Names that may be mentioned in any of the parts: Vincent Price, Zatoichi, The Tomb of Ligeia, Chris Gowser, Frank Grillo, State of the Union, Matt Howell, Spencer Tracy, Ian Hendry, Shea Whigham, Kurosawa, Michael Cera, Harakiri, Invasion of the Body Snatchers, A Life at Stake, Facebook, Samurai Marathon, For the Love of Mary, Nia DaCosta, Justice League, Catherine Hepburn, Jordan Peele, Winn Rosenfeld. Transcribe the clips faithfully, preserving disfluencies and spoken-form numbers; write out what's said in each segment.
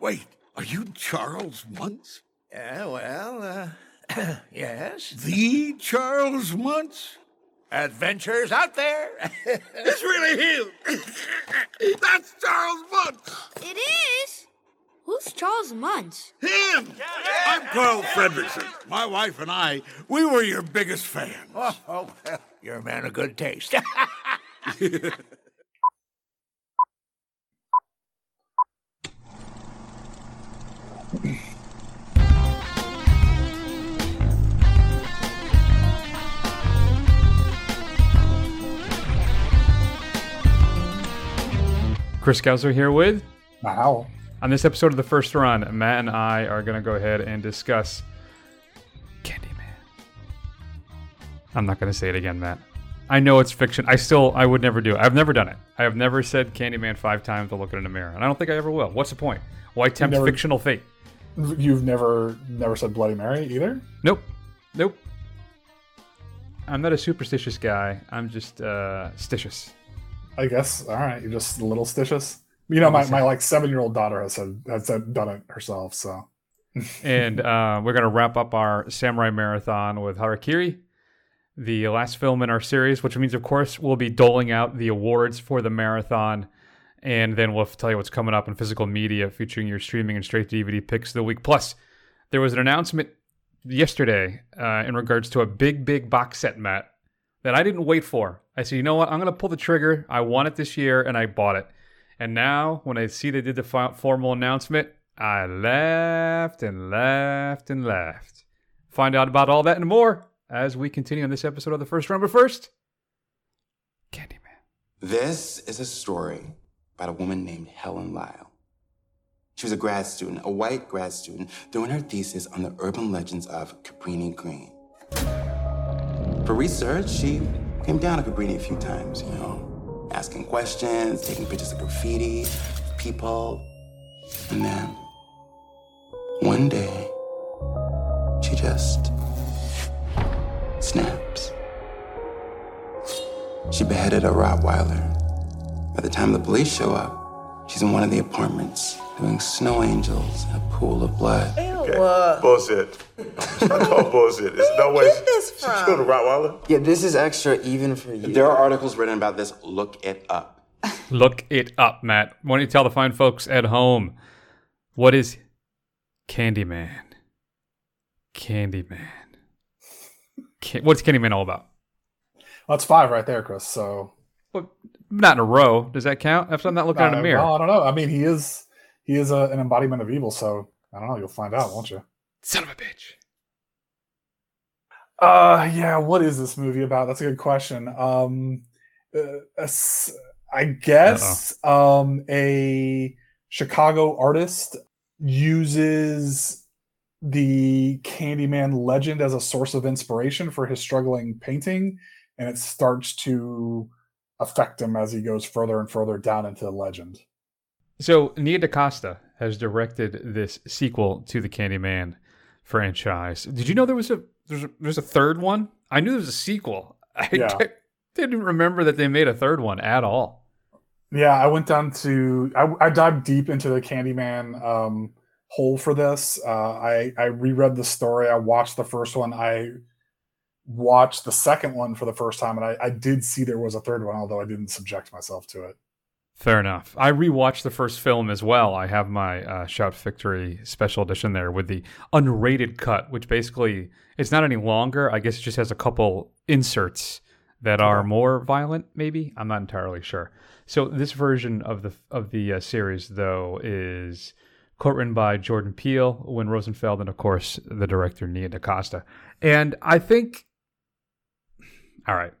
Wait, are you Charles Muntz? Yeah, well, uh, yes. The Charles Muntz? Adventures out there. It's really him. That's Charles Muntz. It is. Who's Charles Muntz? Him! Yeah. I'm Carl Fredrickson. My wife and I, we were your biggest fans. Oh, oh well, you're a man of good taste. Chris Gowser here with Matt Howell. On this episode of The First Run, Matt and I are going to go ahead and discuss Candyman. I'm not going to say it again, Matt. I know it's fiction. I still, I would never do it. I've never done it. I have never said Candyman five times to look in a mirror, and I don't think I ever will. What's the point? Why tempt never, fictional fate? You've never, never said Bloody Mary either? Nope. Nope. I'm not a superstitious guy. I'm just uh, stitious. I guess. All right, you're just a little stitious. You know, my, my like seven-year-old daughter has said, has said, done it herself. So, and uh, we're gonna wrap up our samurai marathon with Harakiri, the last film in our series, which means, of course, we'll be doling out the awards for the marathon, and then we'll tell you what's coming up in physical media, featuring your streaming and straight D V D picks of the week. Plus, there was an announcement yesterday uh, in regards to a big, big box set, Matt, that I didn't wait for. I said, you know what? I'm going to pull the trigger. I want it this year, and I bought it. And now, when I see they did the fi- formal announcement, I laughed and laughed and laughed. Find out about all that and more as we continue on this episode of The First Run. But first, Candyman. This is a story about a woman named Helen Lyle. She was a grad student, a white grad student, doing her thesis on the urban legends of Cabrini Green. For research, she came down to Cabrini a few times, you know, asking questions, taking pictures of graffiti, people. And then one day, she just snaps. She beheaded a Rottweiler. By the time the police show up, she's in one of the apartments doing snow angels in a pool of blood. Ew. Okay. Uh, bullshit. I call bullshit. There's no way. This she, she killed a Rottweiler? Yeah, this is extra even for you. There are articles written about this. Look it up. Look it up, Matt. Why don't you tell the fine folks at home, what is Candyman? Candyman. Can- What's Candyman all about? Well, that's five right there, Chris, so... Well, not in a row. Does that count? If I'm not looking uh, at a mirror. Well, I don't know. I mean, he is, he is a, an embodiment of evil, so... I don't know. You'll find out, won't you? Son of a bitch. Uh, yeah. What is this movie about? That's a good question. Um, uh, I guess Uh-oh. um a Chicago artist uses the Candyman legend as a source of inspiration for his struggling painting, and it starts to affect him as he goes further and further down into the legend. So Nia DaCosta has directed this sequel to the Candyman franchise. Did you know there was a there's a, there's a third one? I knew there was a sequel. I yeah. didn't remember that they made a third one at all. Yeah, I went down to I, I dived deep into the Candyman um, hole for this. Uh, I I reread the story. I watched the first one. I watched the second one for the first time, and I, I did see there was a third one, although I didn't subject myself to it. Fair enough. I rewatched the first film as well. I have my uh, Shout Factory special edition there with the unrated cut, which basically it's not any longer. I guess it just has a couple inserts that are more violent. Maybe I'm not entirely sure. So this version of the of the uh, series, though, is co-written by Jordan Peele, Winn Rosenfeld, and of course the director Nia DaCosta. And I think, all right,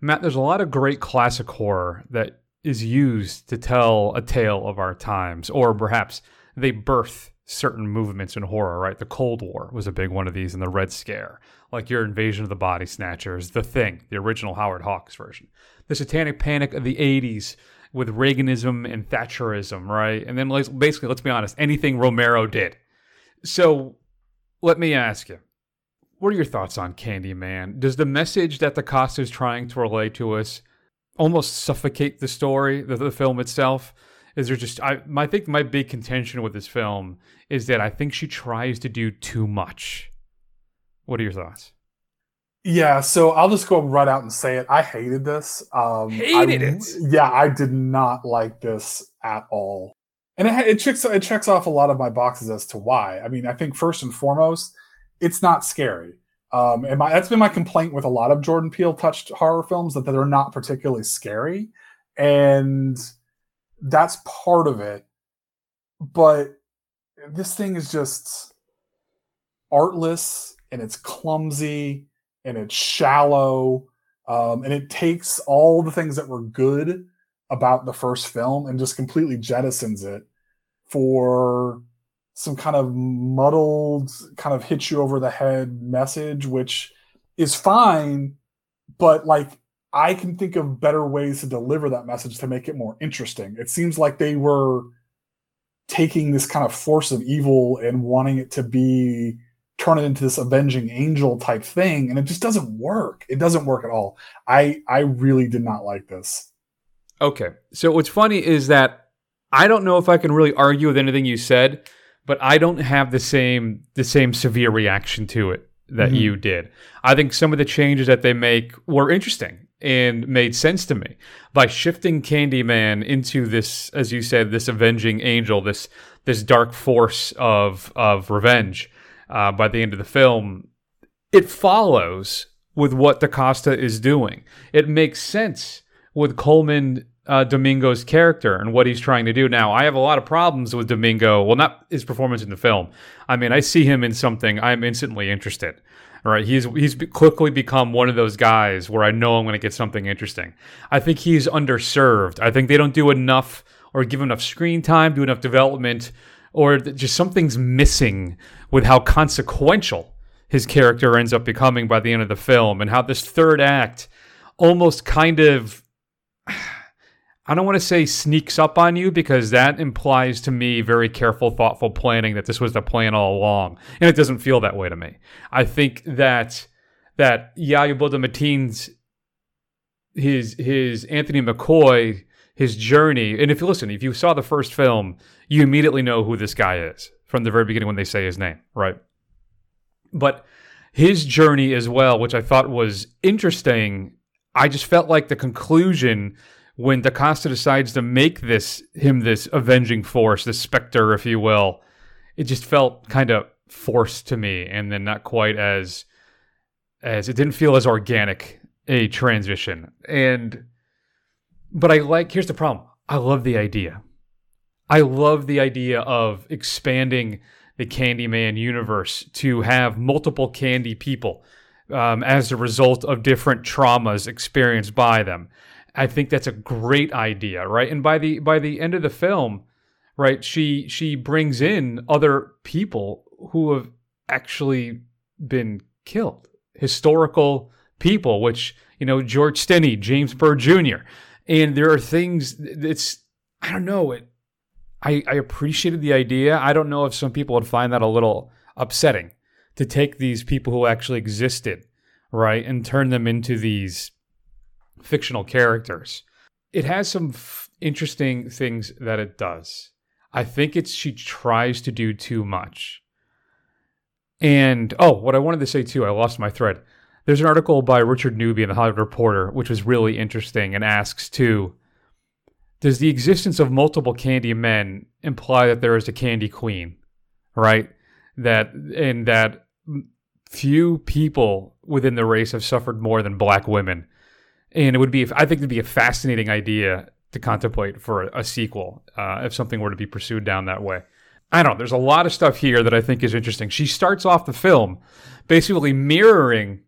Matt, there's a lot of great classic horror that is used to tell a tale of our times, or perhaps they birth certain movements in horror, right? The Cold War was a big one of these, and the Red Scare, like your Invasion of the Body Snatchers, The Thing, the original Howard Hawks version, the Satanic Panic of the eighties with Reaganism and Thatcherism, right? And then basically, let's be honest, anything Romero did. So let me ask you, what are your thoughts on Candyman? Does the message that DaCosta is trying to relay to us almost suffocate the story, the, the film itself? is there just I, I think my big contention with this film is that I think she tries to do too much. What are your thoughts? Yeah, so I'll just go right out and say it. I hated this. Um, hated I, it. Yeah, I did not like this at all. And it, it checks it checks off a lot of my boxes as to why. I mean, I think first and foremost, it's not scary. Um, and my, that's been my complaint with a lot of Jordan Peele touched horror films, that they're not particularly scary. And that's part of it. But this thing is just artless, and it's clumsy, and it's shallow, um, and it takes all the things that were good about the first film and just completely jettisons it for some kind of muddled, kind of hit you over the head message, which is fine, but like I can think of better ways to deliver that message to make it more interesting. It seems like they were taking this kind of force of evil and wanting it to be, turn it into this avenging angel type thing, and it just doesn't work. It doesn't work at all. I, I really did not like this. Okay, so what's funny is that I don't know if I can really argue with anything you said, but I don't have the same the same severe reaction to it that mm-hmm. you did. I think some of the changes that they make were interesting and made sense to me. By shifting Candyman into this, as you said, this avenging angel, this this dark force of of revenge, uh, by the end of the film, it follows with what DaCosta is doing. It makes sense with Coleman Uh, Domingo's character and what he's trying to do. Now, I have a lot of problems with Domingo. Well, not his performance in the film. I mean, I see him in something, I'm instantly interested. All right, he's he's quickly become one of those guys where I know I'm going to get something interesting. I think he's underserved. I think they don't do enough or give enough screen time, do enough development, or just something's missing with how consequential his character ends up becoming by the end of the film, and how this third act almost kind of I don't want to say sneaks up on you, because that implies to me very careful, thoughtful planning, that this was the plan all along. And it doesn't feel that way to me. I think that that Yayabuda Mateen's, his his Anthony McCoy, his journey, and if you listen, if you saw the first film, you immediately know who this guy is from the very beginning when they say his name, right? But his journey as well, which I thought was interesting, I just felt like the conclusion, when DaCosta decides to make this him this avenging force, this specter, if you will, it just felt kind of forced to me, and then not quite as as it didn't feel as organic a transition. And but I like here's the problem. I love the idea. I love the idea of expanding the Candyman universe to have multiple candy people um, as a result of different traumas experienced by them. I think that's a great idea, right? And by the by the end of the film, right, she she brings in other people who have actually been killed, historical people, which, you know, George Stinney, James Burr Junior And there are things that's, I don't know, it. I, I appreciated the idea. I don't know if some people would find that a little upsetting, to take these people who actually existed, right, and turn them into these fictional characters. It has some f- interesting things that it does. I think it's she tries to do too much. And oh, what I wanted to say too, I lost my thread. There's an article by Richard Newby in the Hollywood Reporter, which was really interesting, and asks too, does the existence of multiple candy men imply that there is a candy queen, right? That and that few people within the race have suffered more than black women. And it would be, I think it'd be a fascinating idea to contemplate for a sequel, uh, if something were to be pursued down that way. I don't know. There's a lot of stuff here that I think is interesting. She starts off the film basically mirroring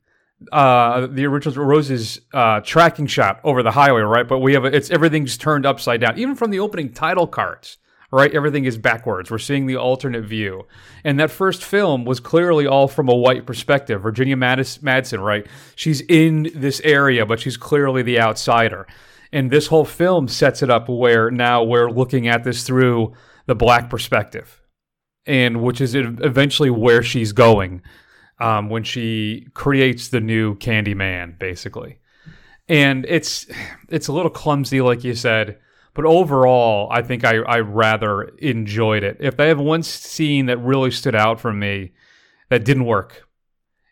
uh, the original Rose's uh, tracking shot over the highway, right? But we have a, it's everything's turned upside down, even from the opening title cards, right? Everything is backwards. We're seeing the alternate view. And that first film was clearly all from a white perspective. Virginia Madis- Madsen, right? She's in this area, but she's clearly the outsider. And this whole film sets it up where now we're looking at this through the black perspective, and which is eventually where she's going um, when she creates the new Candyman, basically. And it's it's a little clumsy, like you said, But overall, I think I, I rather enjoyed it. If I have one scene that really stood out for me that didn't work,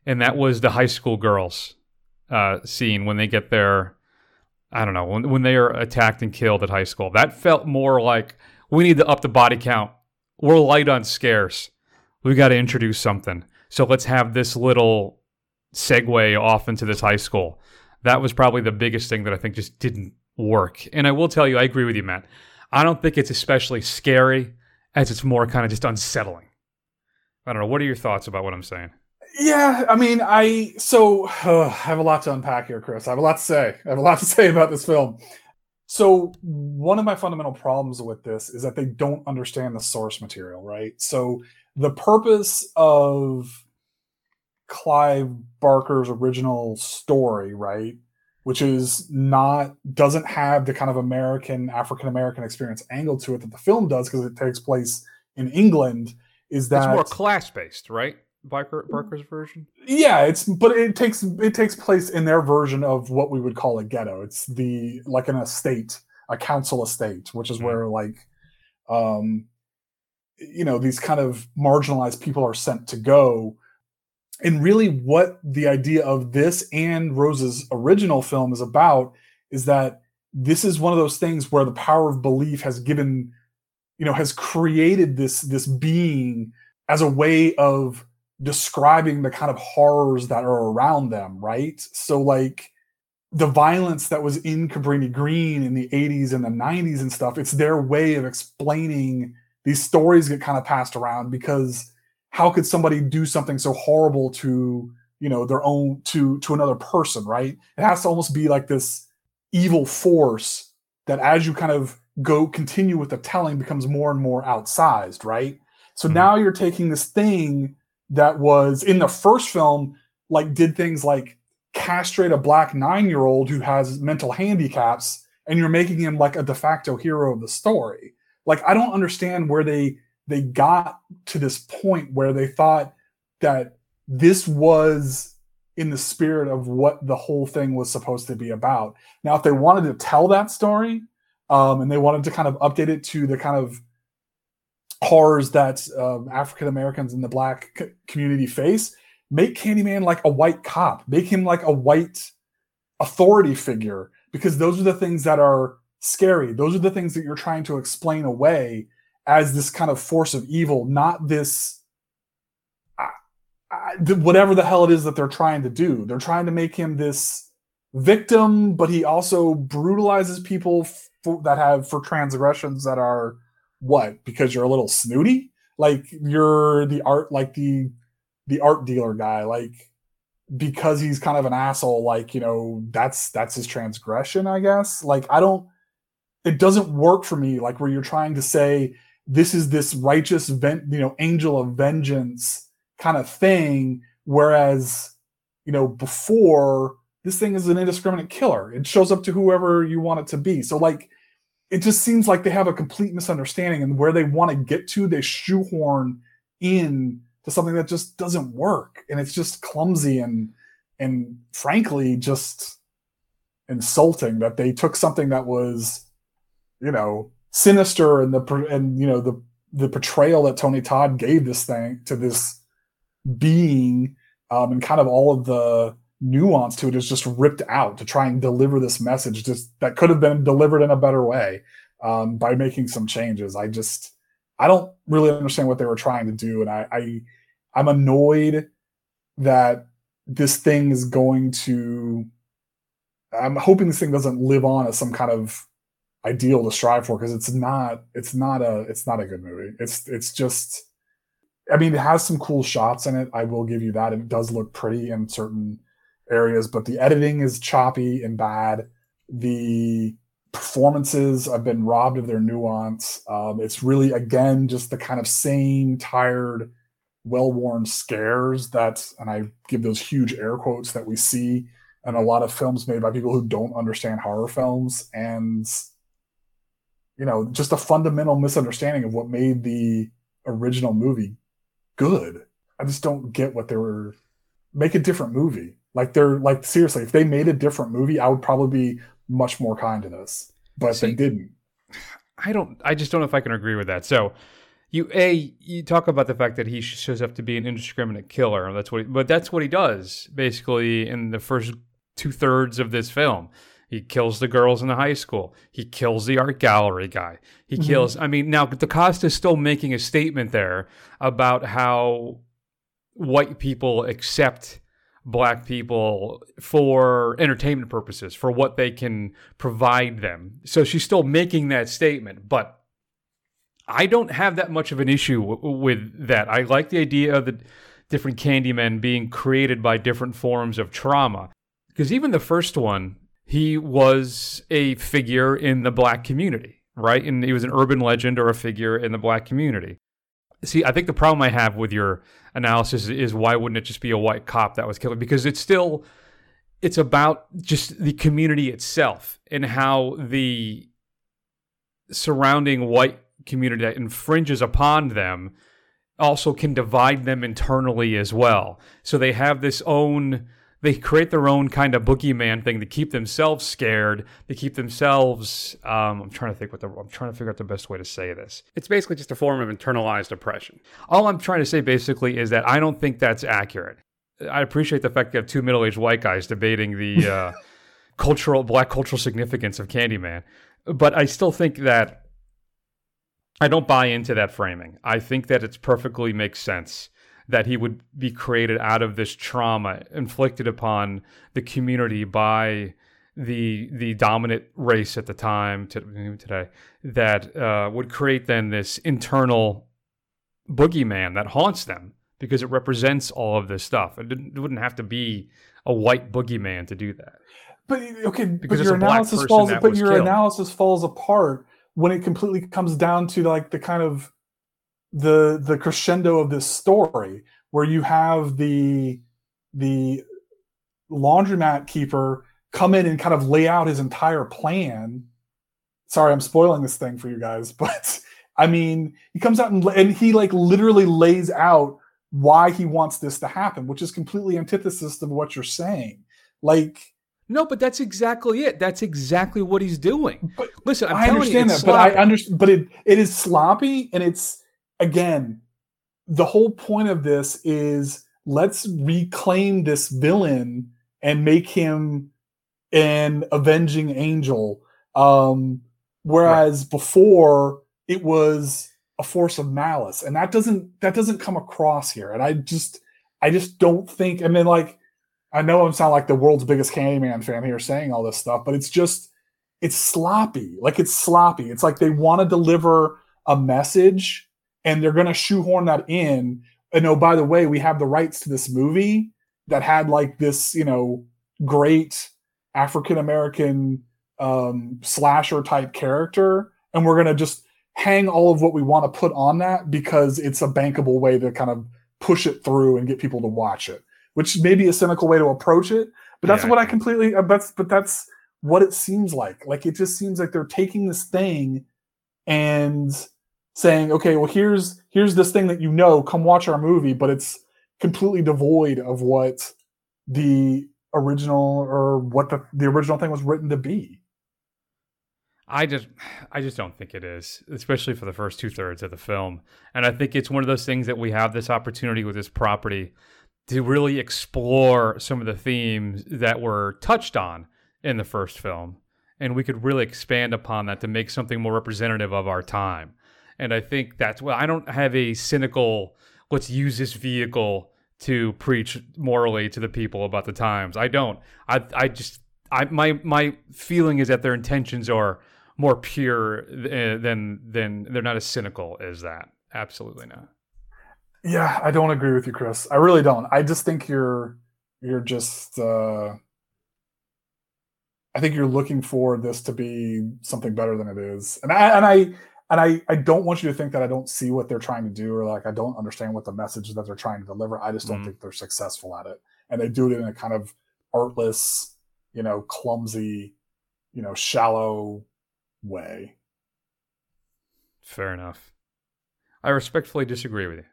and that was the high school girls uh, scene when they get their, I don't know, when, when they are attacked and killed at high school. That felt more like, we need to up the body count. We're light on scares. We got to introduce something. So let's have this little segue off into this high school. That was probably the biggest thing that I think just didn't work. And I will tell you, I agree with you, Matt. I don't think it's especially scary, as it's more kind of just unsettling. I don't know. What are your thoughts about what I'm saying? Yeah, I mean, I so uh, I have a lot to unpack here, Chris. I have a lot to say. I have a lot to say about this film. So one of my fundamental problems with this is that they don't understand the source material, right? So the purpose of Clive Barker's original story, right, which is not doesn't have the kind of American African American experience angle to it that the film does, because it takes place in England. Is that it's more class based, right? Barker, Barker's version. Yeah, it's but it takes it takes place in their version of what we would call a ghetto. It's the like an estate, a council estate, which is mm-hmm. where like, um, you know, these kind of marginalized people are sent to go. And really, what the idea of this and Rose's original film is about is that this is one of those things where the power of belief has given, you know, has created this this being as a way of describing the kind of horrors that are around them, right? So like the violence that was in Cabrini Green in the eighties and the nineties and stuff, it's their way of explaining these stories get kind of passed around, because how could somebody do something so horrible to, you know, their own, to, to another person, right? It has to almost be like this evil force that as you kind of go continue with the telling becomes more and more outsized, right? So mm-hmm. now you're taking this thing that was in the first film, like did things like castrate a black nine-year-old who has mental handicaps, and you're making him like a de facto hero of the story. Like, I don't understand where they they got to this point where they thought that this was in the spirit of what the whole thing was supposed to be about. Now, if they wanted to tell that story, um, and they wanted to kind of update it to the kind of horrors that um, African Americans in the black c- community face, make Candyman like a white cop, make him like a white authority figure, because those are the things that are scary. Those are the things that you're trying to explain away as this kind of force of evil, not this uh, uh, whatever the hell it is that they're trying to do. They're trying to make him this victim, but he also brutalizes people f- that have for transgressions that are what? Because you're a little snooty? Like you're the art, like the the art dealer guy. Like because he's kind of an asshole. Like, you know, that's that's his transgression, I guess. Like I don't. It doesn't work for me. Like where you're trying to say this is this righteous, ven- you know, angel of vengeance kind of thing. Whereas, you know, before this thing is an indiscriminate killer. It shows up to whoever you want it to be. So like. It just seems like they have a complete misunderstanding, and where they want to get to, they shoehorn in to something that just doesn't work. And it's just clumsy and, and frankly, just insulting that they took something that was, you know, sinister, and the, and, you know, the, the portrayal that Tony Todd gave this thing to this being, um, and kind of all of the nuance to it is just ripped out to try and deliver this message just that could have been delivered in a better way um, by making some changes. I just, I don't really understand what they were trying to do. And I, I, I'm annoyed that this thing is going to, I'm hoping this thing doesn't live on as some kind of ideal to strive for. Cause it's not, it's not a, it's not a good movie. It's, it's just, I mean, it has some cool shots in it. I will give you that. It does look pretty in certain areas, but the editing is choppy and bad. The performances have been robbed of their nuance. Um, it's really, again, just the kind of same tired, well-worn scares that, and I give those huge air quotes, that we see in a lot of films made by people who don't understand horror films. And, you know, just a fundamental misunderstanding of what made the original movie good. I just don't get what they were. Make a different movie. Like they're like seriously, if they made a different movie, I would probably be much more kind to this. But see, they didn't. I don't, I just don't know if I can agree with that. So you, A, you talk about the fact that he shows up to be an indiscriminate killer. And that's what, he, but that's what he does basically in the first two thirds of this film. He kills the girls in the high school. He kills the art gallery guy. He mm-hmm. kills, I mean, now DaCosta is still making a statement there about how white people accept black people for entertainment purposes, for what they can provide them. So she's still making that statement, but I don't have that much of an issue w- with that. I like the idea of the different Candymen being created by different forms of trauma, because even the first one, he was a figure in the black community, right? And he was an urban legend or a figure in the black community. See, I think the problem I have with your analysis is why wouldn't it just be a white cop that was killed? Because it's still, it's about just the community itself and how the surrounding white community that infringes upon them also can divide them internally as well. So they have this own... They create their own kind of boogeyman thing to keep themselves scared, to keep themselves. Um, I'm trying to think what the I'm trying to figure out the best way to say this. It's basically just a form of internalized oppression. All I'm trying to say basically is that I don't think that's accurate. I appreciate the fact you have two middle-aged white guys debating the uh, cultural black cultural significance of Candyman, but I still think that I don't buy into that framing. I think that it's perfectly makes sense that he would be created out of this trauma inflicted upon the community by the the dominant race at the time, to, today, that uh, would create then this internal boogeyman that haunts them because it represents all of this stuff. It, didn't, it wouldn't have to be a white boogeyman to do that. But okay, because but your analysis falls. But your killed. analysis falls apart when it completely comes down to like the kind of. the the crescendo of this story, where you have the the laundromat keeper come in and kind of lay out his entire plan. Sorry, I'm spoiling this thing for you guys, but I mean, he comes out and, and he like literally lays out why he wants this to happen, which is completely antithesis of what you're saying. Like, no, but that's exactly it. That's exactly what he's doing. But listen, I'm I understand you, that, sloppy. but I understand, but it it is sloppy, and it's. Again, the whole point of this is let's reclaim this villain and make him an avenging angel. Um, whereas right. before it was a force of malice, and that doesn't that doesn't come across here. And I just I just don't think. I mean, like I know I'm sound like the world's biggest Candyman fan here saying all this stuff, but it's just it's sloppy. Like it's sloppy. It's like they want to deliver a message. And they're going to shoehorn that in. And oh, by the way, we have the rights to this movie that had like this, you know, great African-American um, slasher type character. And we're going to just hang all of what we want to put on that because it's a bankable way to kind of push it through and get people to watch it, which may be a cynical way to approach it. But that's yeah, what I, I completely, that's, but that's what it seems like. Like, it just seems like they're taking this thing and saying, okay, well, here's here's this thing that you know, come watch our movie, but it's completely devoid of what the original or what the, the original thing was written to be. I just, I just don't think it is, especially for the first two thirds of the film. And I think it's one of those things that we have this opportunity with this property to really explore some of the themes that were touched on in the first film. And we could really expand upon that to make something more representative of our time. And I think that's well, I don't have a cynical, let's use this vehicle to preach morally to the people about the times. I don't. I I just, I my my feeling is that their intentions are more pure than, than they're not as cynical as that. Absolutely not. Yeah, I don't agree with you, Chris. I really don't. I just think you're, you're just, uh, I think you're looking for this to be something better than it is. And I, and I, And I, I don't want you to think that I don't see what they're trying to do or like I don't understand what the message that they're trying to deliver. I just don't mm-hmm. think they're successful at it. And they do it in a kind of artless, you know, clumsy, you know, shallow way. Fair enough. I respectfully disagree with you.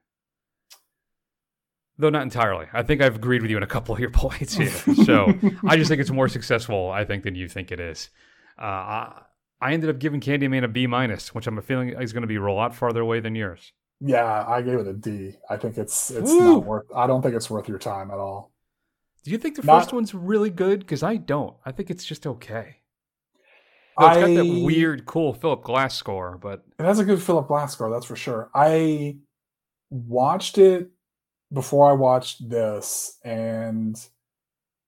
Though not entirely. I think I've agreed with you in a couple of your points here. So I just think it's more successful, I think, than you think it is. Uh, I, I ended up giving Candyman a B minus, which I'm feeling is going to be a lot farther away than yours. Yeah, I gave it a D. I think it's it's Woo! not worth. I don't think it's worth your time at all. Do you think the not, first one's really good? Because I don't. I think it's just okay. No, it's I, got that weird, cool Philip Glass score, but it has a good Philip Glass score. That's for sure. I watched it before I watched this, and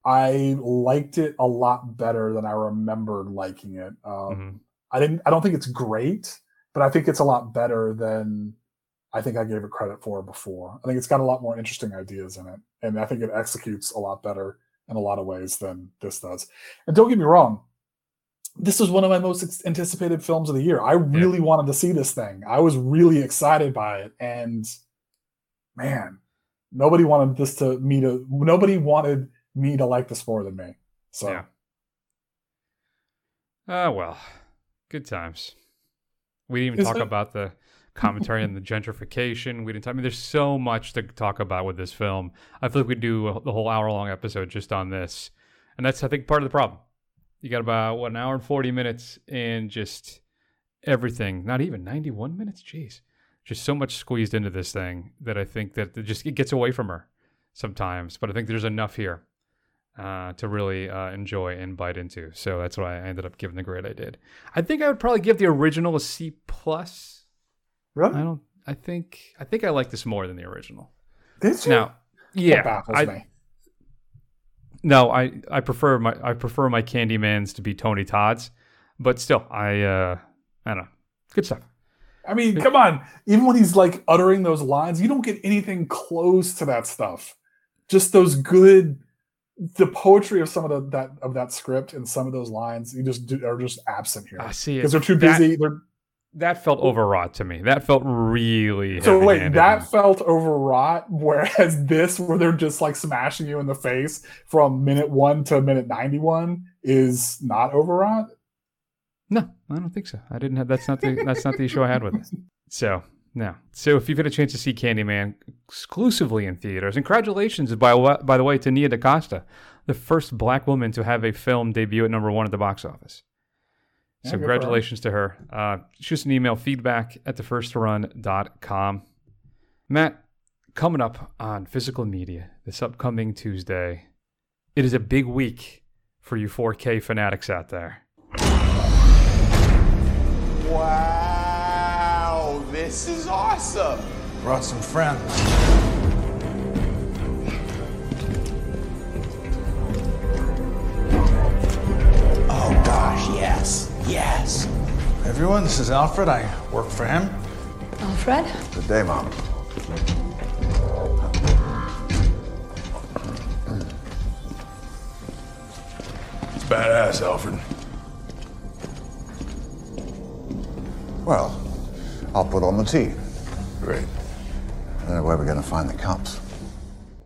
I liked it a lot better than I remembered liking it. Um, mm-hmm. I didn't. I don't think it's great, but I think it's a lot better than I think I gave it credit for before. I think it's got a lot more interesting ideas in it, and I think it executes a lot better in a lot of ways than this does. And don't get me wrong, this was one of my most anticipated films of the year. I really yeah. wanted to see this thing. I was really excited by it, and man, nobody wanted this to me to. Nobody wanted. me to like this more than me. So yeah. Ah, uh, well, good times. We didn't even Is talk it? about the commentary on the gentrification. We didn't talk, I mean, there's so much to talk about with this film. I feel like we do a, the whole hour long episode just on this. And that's, I think, part of the problem. You got about what, an hour and forty minutes and just everything, not even ninety-one minutes. Jeez. Just so much squeezed into this thing that I think that it just, it gets away from her sometimes, but I think there's enough here. Uh, to really uh, enjoy and bite into. So that's why I ended up giving the grade I did. I think I would probably give the original a C plus. Really? I don't. I think. I think I like this more than the original. Did you? Now, yeah. That baffles me. No, I, I prefer my I prefer my Candymans to be Tony Todd's, but still, I uh, I don't know. Good stuff. I mean, it, come on. Even when he's like uttering those lines, you don't get anything close to that stuff. Just those good. The poetry of some of the, that of that script and some of those lines, you just do, are just absent here. I see it because they're too that, busy. They're... That felt overwrought to me. That felt really. So wait, that felt overwrought. Whereas this, where they're just like smashing you in the face from minute one to minute ninety-one, is not overwrought. No, I don't think so. I didn't have. That's not the. That's not the issue I had with it. So. No. So if you've had a chance to see Candyman exclusively in theaters, and congratulations, by, by the way, to Nia DaCosta, the first black woman to have a film debut at number one at the box office. So yeah, congratulations her. to her. Uh, shoot us an email, feedback at the first run dot com. Matt, coming up on Physical Media this upcoming Tuesday, it is a big week for you four K fanatics out there. Wow. This is awesome. Brought some friends. Oh gosh, yes, yes. Everyone, this is Alfred. I work for him. Alfred? Good day, Mom. It's badass, Alfred. Well. I'll put on the tea. Great. I don't know where we're going to find the cups.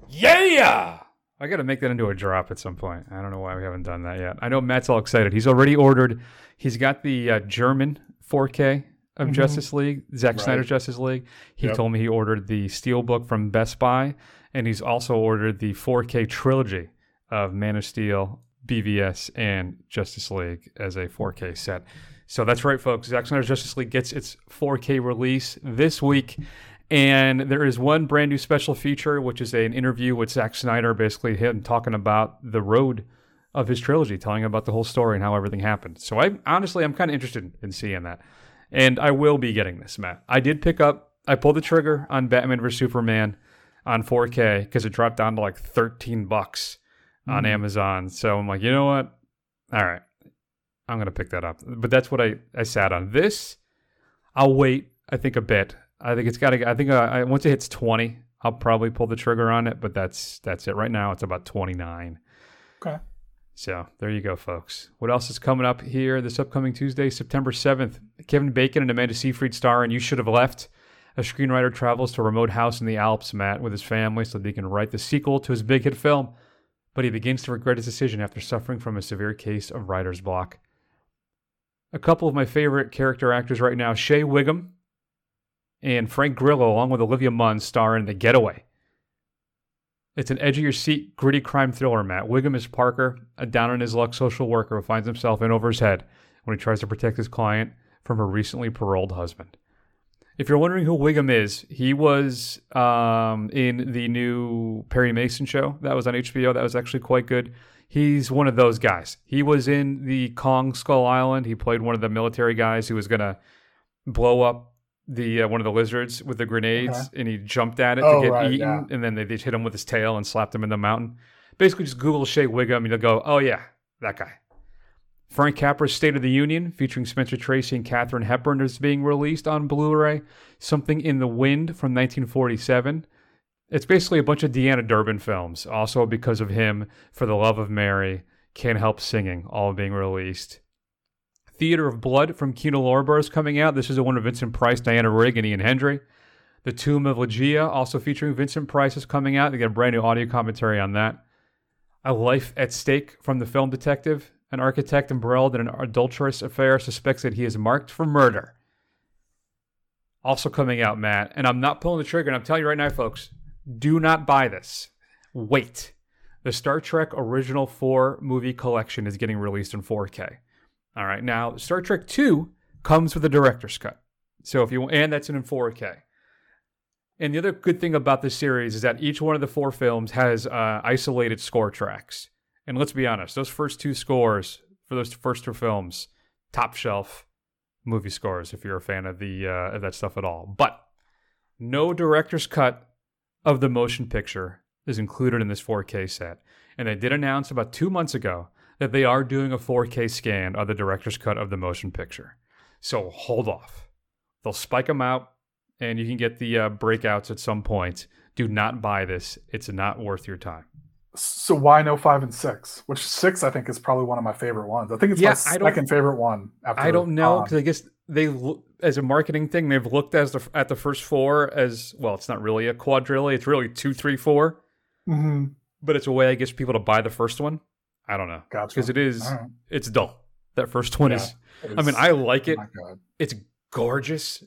Yeah! I got to make that into a drop at some point. I don't know why we haven't done that yet. I know Matt's all excited. He's already ordered. He's got the uh, German four K of mm-hmm. Justice League, Zack right. Snyder's Justice League. He yep. told me he ordered the Steelbook from Best Buy, and he's also ordered the four K trilogy of Man of Steel, B V S, and Justice League as a four K set. So that's right, folks. Zack Snyder's Justice League gets its four K release this week. And there is one brand new special feature, which is an interview with Zack Snyder, basically him talking about the road of his trilogy, telling about the whole story and how everything happened. So I honestly, I'm kind of interested in seeing that. And I will be getting this, Matt. I did pick up, I pulled the trigger on Batman versus Superman on four K because it dropped down to like thirteen bucks on mm-hmm. Amazon. So I'm like, you know what? All right. I'm going to pick that up. But that's what I, I sat on. This, I'll wait, I think, a bit. I think it's got to, I think I, once it hits twenty, I'll probably pull the trigger on it. But that's that's it. Right now, it's about twenty-nine. Okay. So there you go, folks. What else is coming up here this upcoming Tuesday, September seventh? Kevin Bacon and Amanda Seyfried star in You Should Have Left. A screenwriter travels to a remote house in the Alps, Matt, with his family so that he can write the sequel to his big hit film. But he begins to regret his decision after suffering from a severe case of writer's block. A couple of my favorite character actors right now, Shea Whigham and Frank Grillo, along with Olivia Munn, star in The Getaway. It's an edge-of-your-seat, gritty crime thriller, Matt. Whigham is Parker, a down-on-his-luck social worker who finds himself in over his head when he tries to protect his client from her recently paroled husband. If you're wondering who Whigham is, he was um, in the new Perry Mason show that was on H B O. That was actually quite good. He's one of those guys. He was in the Kong Skull Island. He played one of the military guys who was going to blow up the uh, one of the lizards with the grenades, okay. and he jumped at it oh, to get right, eaten, yeah. and then they, they hit him with his tail and slapped him in the mountain. Basically, just Google Shea Whigham, and you'll go, oh, yeah, that guy. Frank Capra's State of the Union, featuring Spencer Tracy and Katharine Hepburn, is being released on Blu-ray. Something in the Wind from nineteen forty-seven. It's basically a bunch of Deanna Durbin films. Also, because of him, For the Love of Mary, Can't Help Singing, all being released. Theater of Blood from Kino Lorber is coming out. This is the one with Vincent Price, Diana Rigg, and Ian Hendry. The Tomb of Ligeia, also featuring Vincent Price, is coming out. They get a brand new audio commentary on that. A Life at Stake from The Film Detective. An architect embroiled in an adulterous affair suspects that he is marked for murder. Also coming out, Matt, and I'm not pulling the trigger, and I'm telling you right now, folks, do not buy this. Wait. The Star Trek Original four movie collection is getting released in four K. All right, now, Star Trek two comes with a director's cut. So if you and that's in four K. And the other good thing about this series is that each one of the four films has uh, isolated score tracks. And let's be honest, those first two scores for those first two films, top shelf movie scores, if you're a fan of the uh, of that stuff at all. But no director's cut of the motion picture is included in this four K set. And they did announce about two months ago that they are doing a four K scan of the director's cut of the motion picture. So hold off. They'll spike them out, and you can get the uh, breakouts at some point. Do not buy this. It's not worth your time. So why no five and six? Which six, I think, is probably one of my favorite ones. I think it's yeah, my second favorite one. After, I don't know, because um, I guess they, as a marketing thing, they've looked as the, at the first four as, well, it's not really a quadrille. It's really two, three, four. Mm-hmm. But it's a way, I guess, people to buy the first one. I don't know. Gotcha. Because it is, right. It's dull. That first one yeah, is, is, I mean, I like it. Oh, it's gorgeous.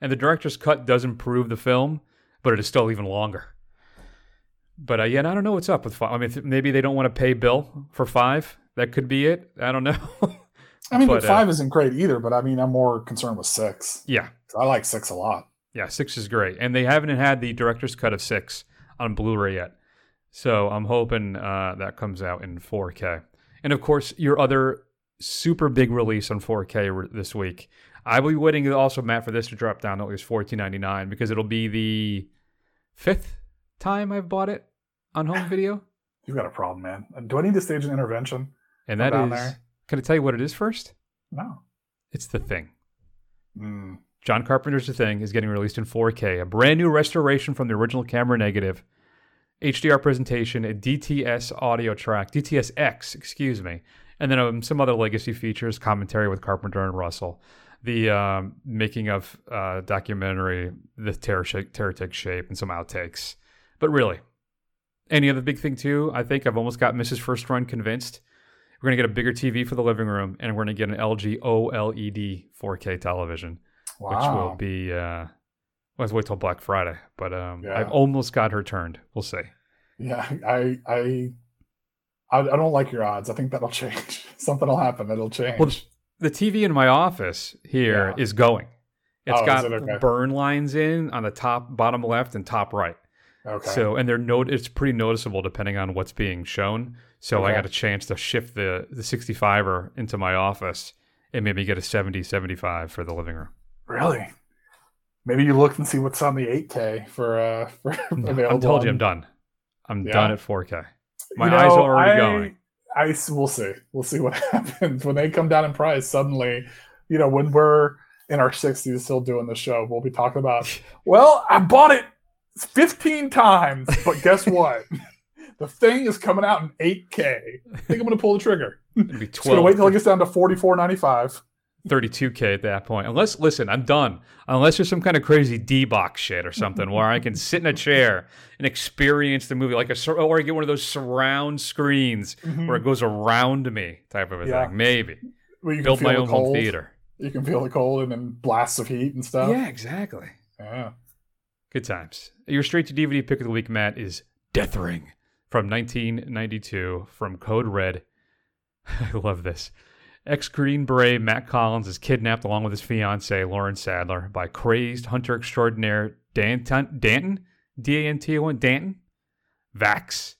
And the director's cut does improve the film, but it is still even longer. But, uh, yeah, I don't know what's up with five. I mean, th- maybe they don't want to pay Bill for five. That could be it. I don't know. I mean, but, but five uh, isn't great either, but, I mean, I'm more concerned with six. Yeah. I like six a lot. Yeah, six is great. And they haven't had the director's cut of six on Blu-ray yet. So I'm hoping uh, that comes out in four K. And, of course, your other super big release on four K re- this week. I will be waiting also, Matt, for this to drop down to at least fourteen ninety-nine because it'll be the fifth time I've bought it on home video. You've got a problem, man. Do I need to stage an intervention? And that is, there? Can I tell you what it is first? No. It's The Thing. Mm. John Carpenter's The Thing is getting released in four K, a brand new restoration from the original camera negative, H D R presentation, a D T S audio track, D T S X, excuse me, and then um, some other legacy features, commentary with Carpenter and Russell, the um, making of uh, documentary, the Terror Take Shape, and some outtakes. But really, any other big thing too, I think I've almost got Missus First Run convinced. We're going to get a bigger T V for the living room, and we're going to get an L G OLED four K television, wow. which will be, uh, let's wait till Black Friday. But um, yeah. I've almost got her turned. We'll see. Yeah, I, I, I, I don't like your odds. I think that'll change. Something will happen. It'll change. Well, the T V in my office here yeah. is going. It's oh, got is it okay? burn lines in on the top, bottom left, and top right. Okay. So, and they're no, it's pretty noticeable depending on what's being shown. So okay. I got a chance to shift the, the sixty-five-er into my office and maybe get a seventy, seventy-five for the living room. Really? Maybe you look and see what's on the eight K for, uh, for no, available. I told you I'm done. I'm yeah. done at four K. My you know, eyes are already I, going. I, we'll see. We'll see what happens. When they come down in price, suddenly, you know, when we're in our sixties still doing the show, we'll be talking about, well, I bought it fifteen times, but guess what? The Thing is coming out in eight K. I think I'm going to pull the trigger. It'd be twelve. Just going to wait until it gets down to forty-four ninety-five. thirty-two K at that point. Unless, listen, I'm done. Unless there's some kind of crazy D-box shit or something where I can sit in a chair and experience the movie, like a or I get one of those surround screens mm-hmm. where it goes around me type of a yeah. thing. Maybe. Well, you Build can feel my own home theater. You can feel the cold and then blasts of heat and stuff. Yeah, exactly. Yeah. Good times. Your straight-to-D V D pick of the week, Matt, is Death Ring from nineteen ninety-two from Code Red. I love this. Ex-Green Beret Matt Collins is kidnapped along with his fiancee, Lauren Sadler, by crazed hunter extraordinaire Danton, Danton, D A N T O N, Danton, Vax.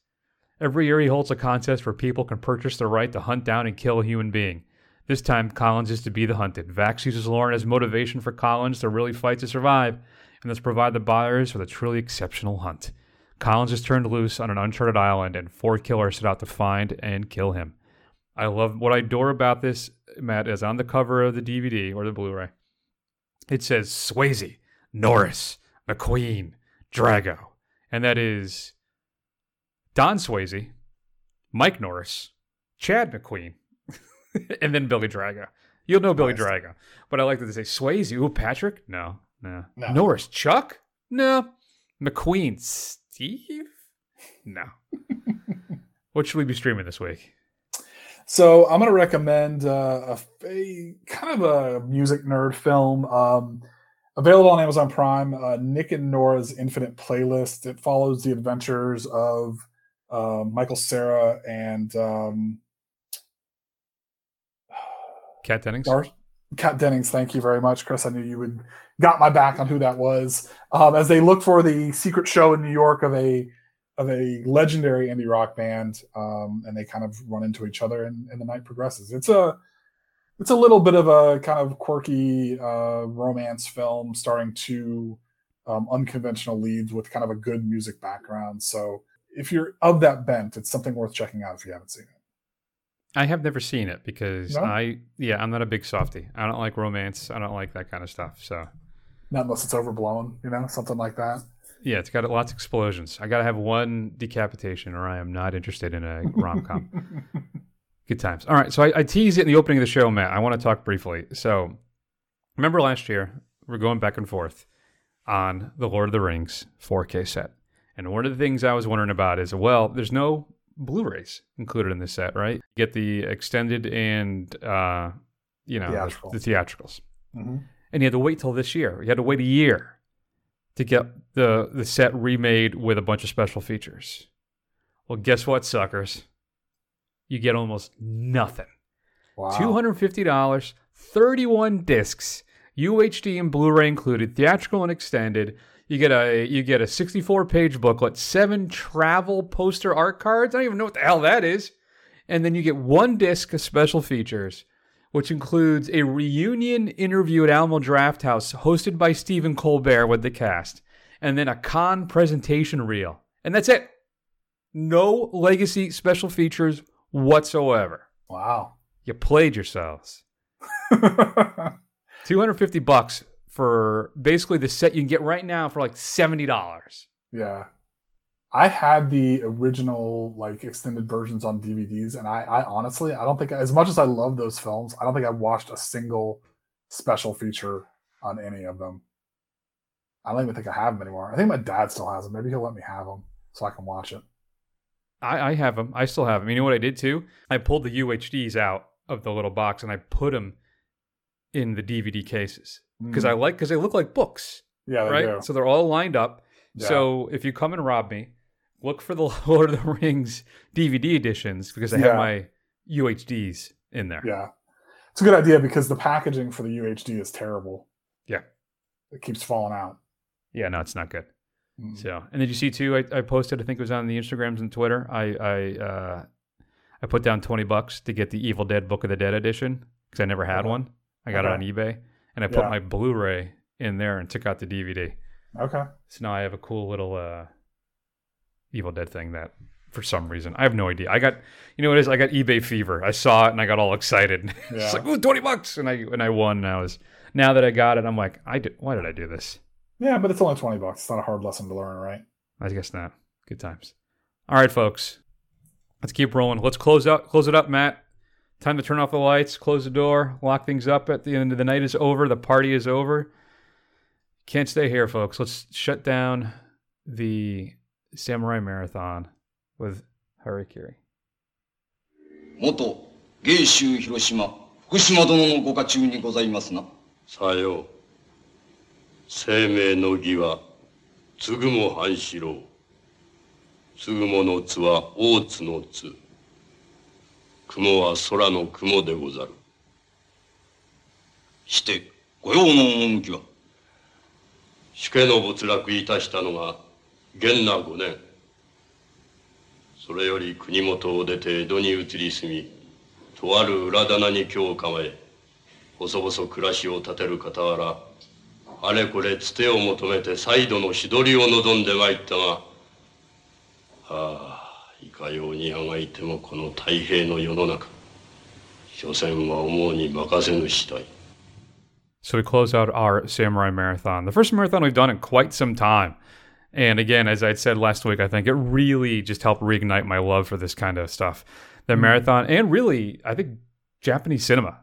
Every year he holds a contest where people can purchase the right to hunt down and kill a human being. This time, Collins is to be the hunted. Vax uses Lauren as motivation for Collins to really fight to survive, and thus provide the buyers with a truly exceptional hunt. Collins is turned loose on an uncharted island, and four killers set out to find and kill him. I love what I adore about this, Matt, is on the cover of the D V D or the Blu-ray. It says Swayze, Norris, McQueen, Drago. And that is Don Swayze, Mike Norris, Chad McQueen, and then Billy Drago. You'll know Billy Drago. But I like that they say Swayze. Ooh, Patrick? No, no. no. Norris, Chuck? No. McQueen, Steve? No. What should we be streaming this week? So I'm going to recommend uh, a, a kind of a music nerd film um, available on Amazon Prime, uh, Nick and Nora's Infinite Playlist. It follows the adventures of uh, Michael Cera and um, Kat Dennings. Dar- Kat Dennings, thank you very much, Chris. I knew you would got my back on who that was. Um, as they look for the secret show in New York of a of a legendary indie rock band, um, and they kind of run into each other, and, and the night progresses. It's a it's a little bit of a kind of quirky uh, romance film starring two um, unconventional leads with kind of a good music background. So if you're of that bent, it's something worth checking out if you haven't seen it. I have never seen it because no? I, yeah, I'm not a big softie. I don't like romance. I don't like that kind of stuff. So not unless it's overblown, you know, something like that. Yeah, it's got lots of explosions. I got to have one decapitation or I am not interested in a rom-com. Good times. All right, so I, I teased it in the opening of the show, Matt. I want to talk briefly. So remember last year, we're going back and forth on the Lord of the Rings four K set. And one of the things I was wondering about is, well, there's no Blu-rays included in this set, right? You get the extended and, uh, you know, Theatrical. the, the theatricals. Mm-hmm. And you had to wait till this year. You had to wait a year to get the, the set remade with a bunch of special features. Well, guess what, suckers? You get almost nothing. Wow. two hundred fifty dollars, thirty-one discs, U H D and Blu-ray included, theatrical and extended. You get a you get a sixty-four page booklet, seven travel poster art cards. I don't even know what the hell that is. And then you get one disc of special features, which includes a reunion interview at Alamo Drafthouse hosted by Stephen Colbert with the cast, and then a con presentation reel. And that's it. No legacy special features whatsoever. Wow. You played yourselves. two hundred fifty bucks for basically the set you can get right now for like seventy dollars. Yeah. I had the original, like, extended versions on D V Ds, and I, I honestly, I don't think, as much as I love those films, I don't think I watched a single special feature on any of them. I don't even think I have them anymore. I think my dad still has them. Maybe he'll let me have them so I can watch it. I, I have them. I still have them. You know what I did, too? I pulled the U H Ds out of the little box, and I put them in the D V D cases, because mm. I like, because they look like books. Yeah, they right? do. So they're all lined up. Yeah. So if you come and rob me, look for the Lord of the Rings D V D editions because they yeah. have my U H Ds in there. Yeah. It's a good idea because the packaging for the U H D is terrible. Yeah. It keeps falling out. Yeah, no, it's not good. Mm. So, and did you see too, I, I posted, I think it was on the Instagrams and Twitter. I, I, uh, I put down twenty bucks to get the Evil Dead Book of the Dead edition because I never had okay. one. I got okay. it on eBay and I put yeah. my Blu-ray in there and took out the D V D. Okay. So now I have a cool little, uh, Evil Dead thing that, for some reason, I have no idea. I got, you know what it is? I got eBay fever. I saw it and I got all excited. Yeah. It's like, ooh, twenty bucks. And I and I won. And I was, now that I got it, I'm like, I did, why did I do this? Yeah, but it's only twenty bucks. It's not a hard lesson to learn, right? I guess not. Good times. All right, folks. Let's keep rolling. Let's close up. Close it up, Matt. Time to turn off the lights, close the door, lock things up. At the end of the night is over. The party is over. Can't stay here, folks. Let's shut down the Samurai Marathon with Harakiri. Moto, Geishu Hiroshima, Fukushima dono no go kachū ni gozaimasu na. Sayō. Seimei no gi wa tsugu mo hanshirō. Tsugu mo no tsu wa ōtsu no tsu. Kumo wa sora no kumo de gozaru. してご用の赴きは。死刑の没落いたしたのが元那五年。それより国元を出て江戸に移り住み、とある裏棚に居を構え、細々暮らしを立てる傍ら、あれこれつてを求めて再度のしどりを望んでまいったが、ああ、いかようにあがいてもこの太平の世の中、所詮は思うに任せぬ次第。So we close out our Samurai Marathon. The first marathon we've done in quite some time. And again, as I said last week, I think it really just helped reignite my love for this kind of stuff. The marathon and really, I think, Japanese cinema.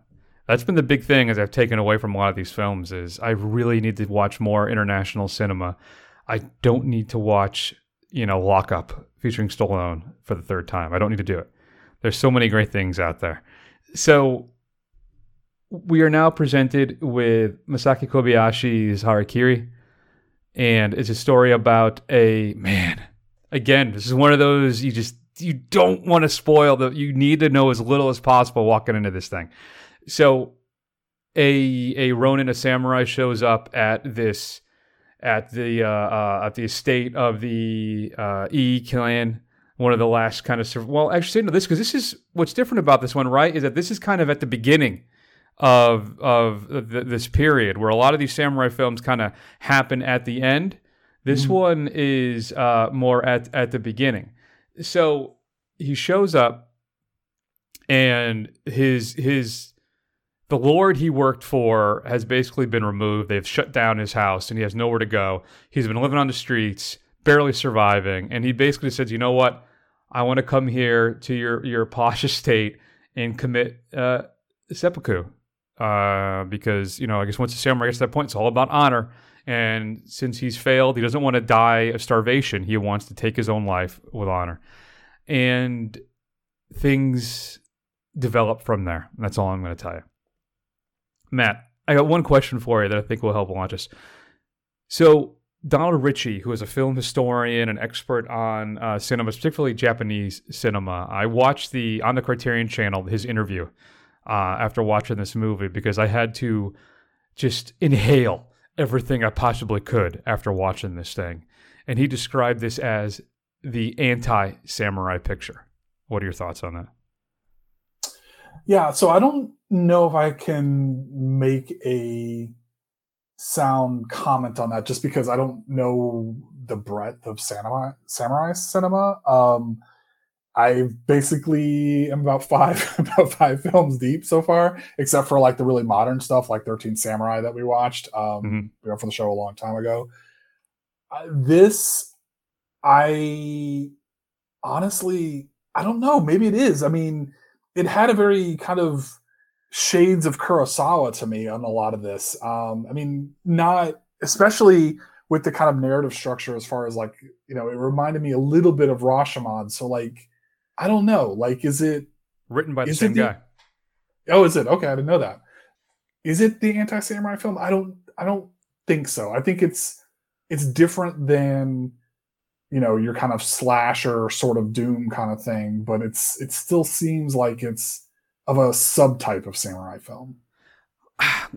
That's been the big thing as I've taken away from a lot of these films is I really need to watch more international cinema. I don't need to watch, you know, Lock Up featuring Stallone for the third time. I don't need to do it. There's so many great things out there. So we are now presented with Masaki Kobayashi's Harakiri. And it's a story about a man. Again, this is one of those you just, you don't want to spoil. The, you need to know as little as possible walking into this thing. So a a Ronin, a samurai, shows up at this at the uh, uh, at the estate of the uh, Ii clan, one of the last kind of sur- well, actually, no, this because this is what's different about this one, right? Is that this is kind of at the beginning of of the, this period where a lot of these samurai films kind of happen at the end. This mm-hmm. one is uh, more at at the beginning. So he shows up, and his his. The lord he worked for has basically been removed. They've shut down his house, and he has nowhere to go. He's been living on the streets, barely surviving. And he basically says, you know what? I want to come here to your, your posh estate and commit uh, seppuku. Uh, because, you know, I guess once a samurai gets to that point, it's all about honor. And since he's failed, he doesn't want to die of starvation. He wants to take his own life with honor. And things develop from there. That's all I'm going to tell you. Matt, I got one question for you that I think will help launch us. So Donald Ritchie, who is a film historian and expert on uh, cinema, particularly Japanese cinema, I watched the on the Criterion Channel his interview uh, after watching this movie because I had to just inhale everything I possibly could after watching this thing. And he described this as the anti-samurai picture. What are your thoughts on that? Yeah, so I don't know if I can make a sound comment on that just because I don't know the breadth of samurai, samurai cinema. Um, I basically am about five about five films deep so far, except for like the really modern stuff like thirteen Samurai that we watched um, mm-hmm. we were for the show a long time ago. Uh, this, I honestly, I don't know. Maybe it is. I mean, it had a very kind of shades of Kurosawa to me on a lot of this. Um, I mean, not especially with the kind of narrative structure as far as like, you know, it reminded me a little bit of Rashomon. So like, I don't know, like, is it written by the same the, guy? Oh, is it? Okay. I didn't know that. Is it the anti-samurai film? I don't, I don't think so. I think it's, it's different than, you know, your kind of slasher sort of doom kind of thing, but it's, it still seems like it's of a subtype of samurai film.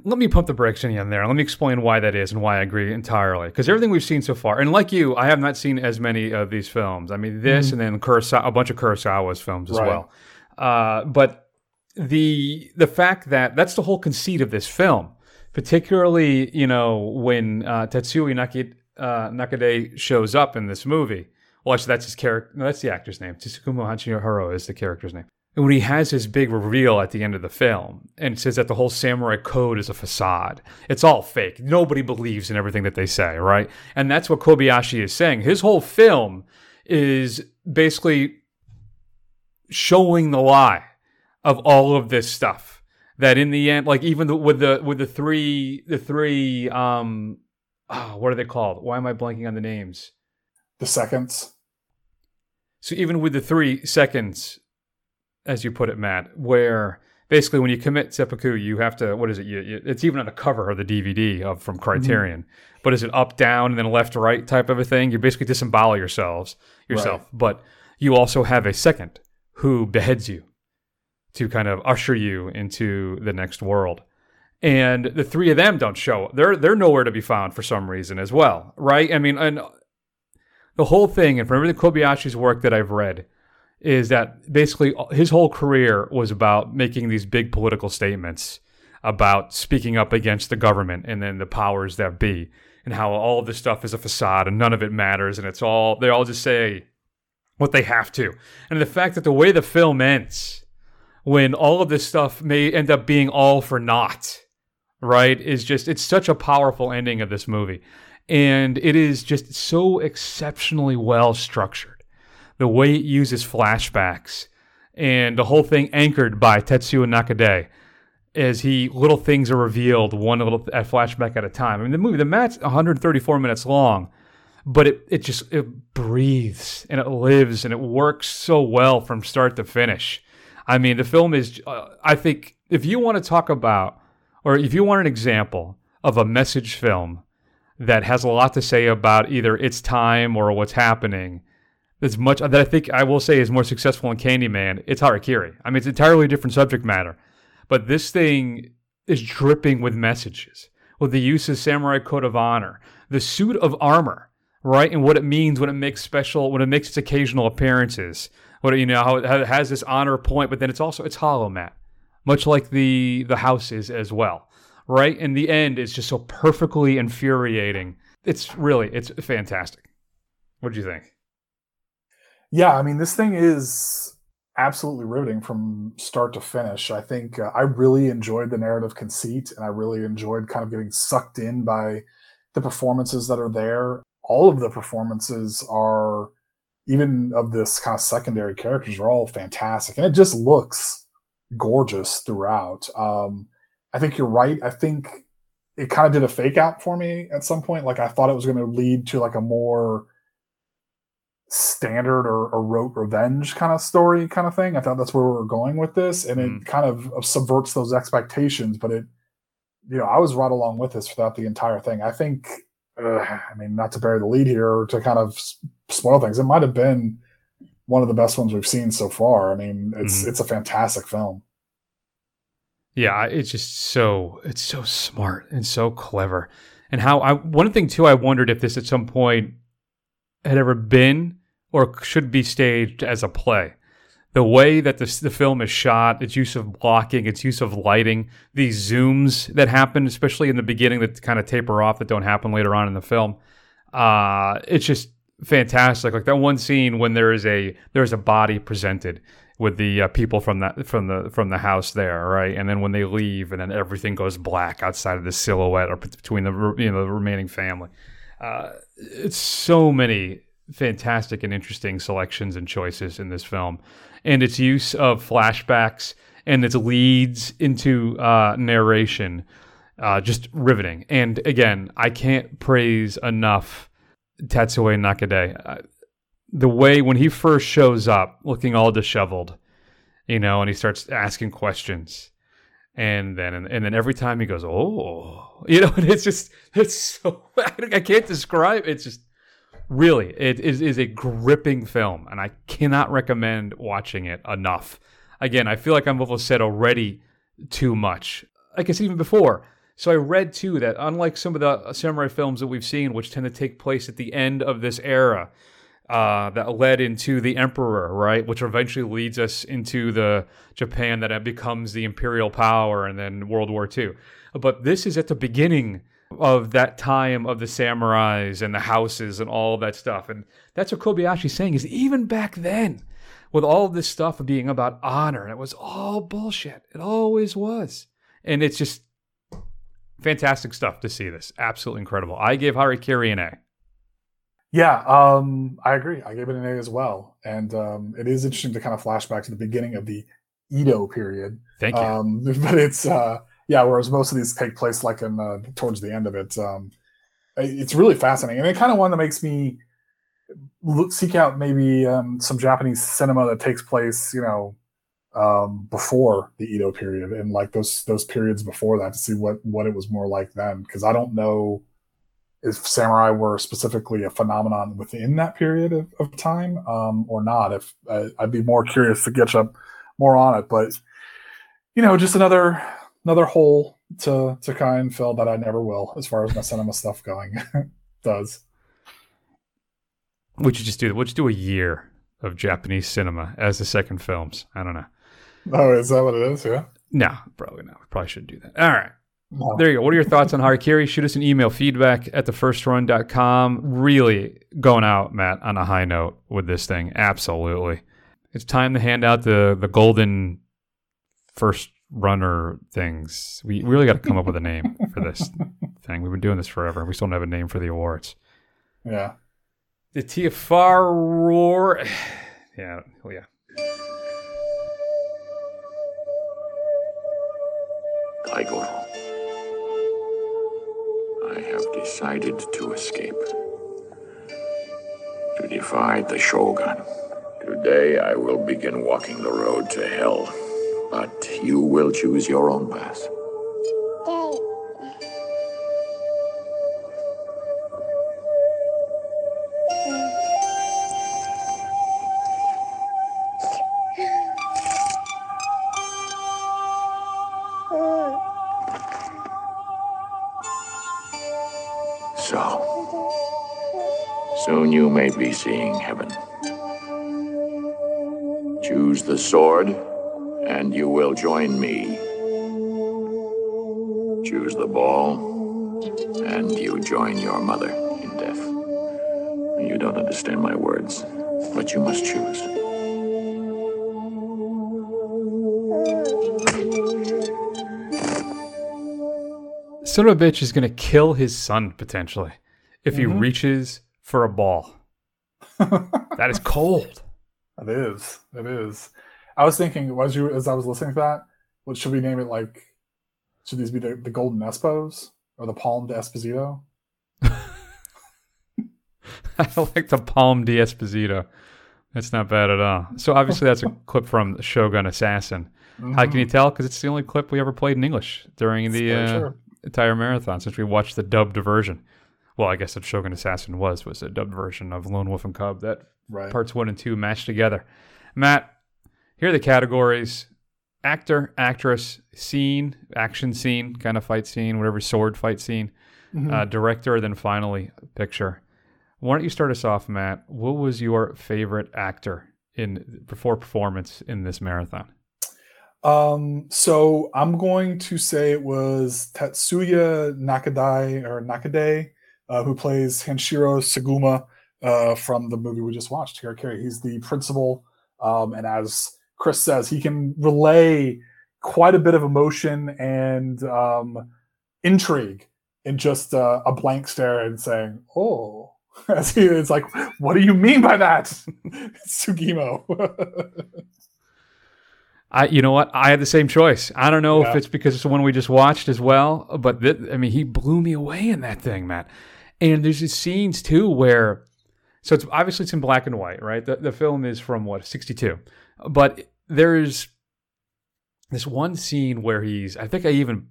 Let me pump the brakes in on there. Let me explain why that is and why I agree entirely. Because everything we've seen so far, and like you, I have not seen as many of these films. I mean, this mm-hmm. and then Kurosawa, a bunch of Kurosawa's films as right. well. Uh, but the the fact that that's the whole conceit of this film, particularly, you know, when uh, Tetsuya Nakid. Uh, Nakade shows up in this movie. Well, actually, that's his character. No, that's the actor's name. Tsukumo Hachihara is the character's name. And when he has his big reveal at the end of the film, and it says that the whole samurai code is a facade, it's all fake. Nobody believes in everything that they say, right? And that's what Kobayashi is saying. His whole film is basically showing the lie of all of this stuff. That in the end, like even the, with the with the three the three. Um, Oh, what are they called? Why am I blanking on the names? The seconds. So even with the three seconds, as you put it, Matt, where basically when you commit seppuku, you have to, what is it? You, you, it's even on the cover of the D V D of from Criterion. Mm-hmm. But is it up, down, and then left, right type of a thing? You basically disembowel yourselves, yourself. Right. But you also have a second who beheads you to kind of usher you into the next world. And the three of them don't show up. They're, they're nowhere to be found for some reason as well, right? I mean, and the whole thing, and from everything Kobayashi's work that I've read, is that basically his whole career was about making these big political statements about speaking up against the government and then the powers that be, and how all of this stuff is a facade and none of it matters, and it's all, they all just say what they have to. And the fact that the way the film ends, when all of this stuff may end up being all for naught, right, is just, it's such a powerful ending of this movie. And it is just so exceptionally well structured. The way it uses flashbacks, and the whole thing anchored by Tetsuo Nakade, as he, little things are revealed, one little th- flashback at a time. I mean, the movie, the mat's one hundred thirty-four minutes long, but it, it just, it breathes, and it lives, and it works so well from start to finish. I mean, the film is, uh, I think, if you want to talk about, or if you want an example of a message film that has a lot to say about either its time or what's happening, that's much, that I think I will say is more successful in Candyman, it's Harakiri. I mean, it's entirely different subject matter. But this thing is dripping with messages, with the use of samurai code of honor, the suit of armor, right, and what it means when it makes special, when it makes its occasional appearances. What, you know, how it has this honor point, but then it's also, it's hollow matte, much like the the house is as well, right? And the end is just so perfectly infuriating. It's really, it's fantastic. What do you think? Yeah, I mean, this thing is absolutely riveting from start to finish. I think uh, I really enjoyed the narrative conceit, and I really enjoyed kind of getting sucked in by the performances that are there. All of the performances are, even of this kind of secondary characters, are all fantastic, and it just looks gorgeous throughout. Um, I think you're right. I think it kind of did a fake out for me at some point. Like, I thought it was going to lead to like a more standard or, or rote revenge kind of story kind of thing. I thought that's where we were going with this, and it mm. kind of subverts those expectations, but it, you know, I was right along with this throughout the entire thing. I think, uh, I mean, not to bury the lead here or to kind of spoil things, it might have been one of the best ones we've seen so far. I mean, it's mm. it's a fantastic film. Yeah, it's just so, it's so smart and so clever. And how I, one thing too, I wondered if this at some point had ever been or should be staged as a play. The way that this, the film is shot, its use of blocking, its use of lighting, these zooms that happen, especially in the beginning, that kind of taper off, that don't happen later on in the film. Uh, it's just fantastic. Like that one scene when there is a there's a body presented with the uh, people from that from the from the house there, right? And then when they leave, and then everything goes black outside of the silhouette or between the, you know, the remaining family. Uh, it's so many fantastic and interesting selections and choices in this film, and its use of flashbacks and its leads into uh, narration, uh, just riveting. And again, I can't praise enough Tetsuo Nakade. Uh, the way when he first shows up, looking all disheveled, you know, and he starts asking questions. And then, and then every time he goes, oh, you know, and it's just, it's so, I can't describe. It's just really, it is, is a gripping film, and I cannot recommend watching it enough. Again, I feel like I've almost said already too much. Like I said even before. So I read too that unlike some of the samurai films that we've seen, which tend to take place at the end of this era, Uh, that led into the Emperor, right? Which eventually leads us into the Japan that becomes the imperial power, and then World War Two. But this is at the beginning of that time of the samurais and the houses and all that stuff. And that's what Kobayashi's saying, is even back then, with all of this stuff being about honor, and it was all bullshit. It always was. And it's just fantastic stuff to see this. Absolutely incredible. I gave Harakiri an A. Yeah, um, I agree. I gave it an A as well. And um, it is interesting to kind of flash back to the beginning of the Edo period. Thank you. Um, but it's, uh, yeah, whereas most of these take place like in uh, towards the end of it. Um, it's really fascinating. And it kind of one that makes me look, seek out maybe um, some Japanese cinema that takes place, you know, um, before the Edo period, and like those those periods before that, to see what, what it was more like then. Because I don't know if samurai were specifically a phenomenon within that period of, of time um, or not. If uh, I'd be more curious to catch up more on it, but you know, just another, another whole to to Kai and Phil that I never will, as far as my cinema stuff going does. We should just do we'll just do a year of Japanese cinema as the second films. I don't know. Oh, is that what it is? Yeah. No, probably not. We probably shouldn't do that. All right. No. There you go. What are your thoughts on Harakiri? Shoot us an email, feedback at the first run dot com. Really going out, Matt, on a high note with this thing. Absolutely. It's time to hand out the, the golden first runner things. We really got to come up with a name for this thing. We've been doing this forever. We still don't have a name for the awards. Yeah. The T F R roar. Yeah. Oh, yeah. Igor, I have decided to escape, to defy the Shogun. Today I will begin walking the road to hell, but you will choose your own path. Soon you may be seeing heaven. Choose the sword, and you will join me. Choose the ball, and you join your mother in death. You don't understand my words, but you must choose. Son of a bitch is going to kill his son, potentially, if mm-hmm. he reaches for a ball. That is cold. It is. It is. I was thinking, as you as I was listening to that, what should we name it? Like, should these be the, the Golden Espos or the Palm de Esposito? I like the Palm de Esposito. That's not bad at all. So obviously that's a clip from Shogun Assassin. Mm-hmm. How can you tell? Because it's the only clip we ever played in English during the uh, sure. entire marathon, since we watched the dubbed version. Well, I guess that Shogun Assassin was was a dubbed version of Lone Wolf and Cub that right. parts one and two matched together. Matt, here are the categories. Actor, actress, scene, action scene, kind of fight scene, whatever, sword fight scene, mm-hmm. uh, director, then finally picture. Why don't you start us off, Matt? What was your favorite actor in before performance in this marathon? Um, so I'm going to say it was Tetsuya Nakadai or Nakade. Uh, who plays Hanshiro Suguma uh, from the movie we just watched, Harakiri. He's the principal, um, and as Chris says, he can relay quite a bit of emotion and um, intrigue in just uh, a blank stare and saying, oh, as he is like, what do you mean by that, Sugimo? I, you know what? I had the same choice. I don't know yeah. if it's because it's the one we just watched as well, but th- I mean, he blew me away in that thing, Matt. And there's these scenes too where, so it's obviously it's in black and white, right? The the film is from what, sixty-two, but there is this one scene where he's, I think I even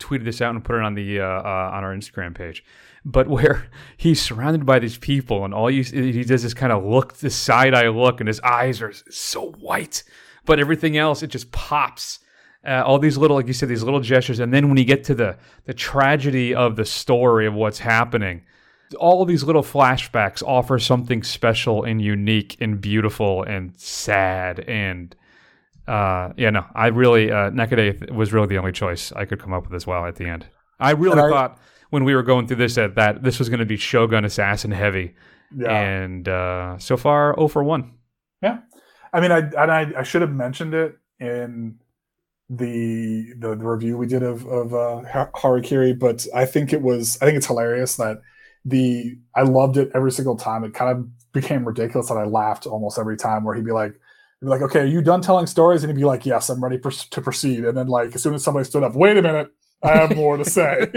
tweeted this out and put it on the uh, uh, on our Instagram page, but where he's surrounded by these people and all you, he does this kind of look, this side eye look, and his eyes are so white. But everything else, it just pops. Uh, all these little, like you said, these little gestures. And then when you get to the the tragedy of the story of what's happening, all of these little flashbacks offer something special and unique and beautiful and sad. And uh, yeah, no, I really, uh, Nakade was really the only choice I could come up with as well at the end. I really I, thought when we were going through this that, that this was going to be Shogun Assassin heavy. Yeah. And uh, so far, oh for one. Yeah. I mean, I and I, I should have mentioned it in the the, the review we did of of uh, Harakiri, but I think it was I think it's hilarious that the I loved it every single time. It kind of became ridiculous that I laughed almost every time. Where he'd be like, he'd be like, "Okay, are you done telling stories?" And he'd be like, "Yes, I'm ready pers- to proceed." And then like as soon as somebody stood up, "Wait a minute, I have more to say."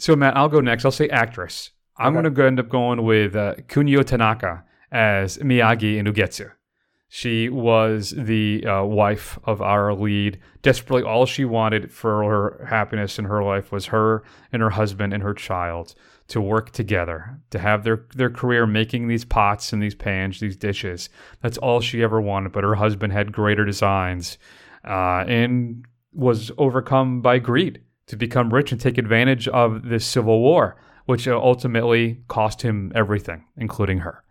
So Matt, I'll go next. I'll say actress. I'm okay. going to end up going with uh, Kunio Tanaka as Miyagi in Ugetsu. She was the uh, wife of our lead. Desperately, all she wanted for her happiness in her life was her and her husband and her child to work together, to have their, their career making these pots and these pans, these dishes. That's all she ever wanted, but her husband had greater designs uh, and was overcome by greed to become rich and take advantage of this civil war, which ultimately cost him everything, including her.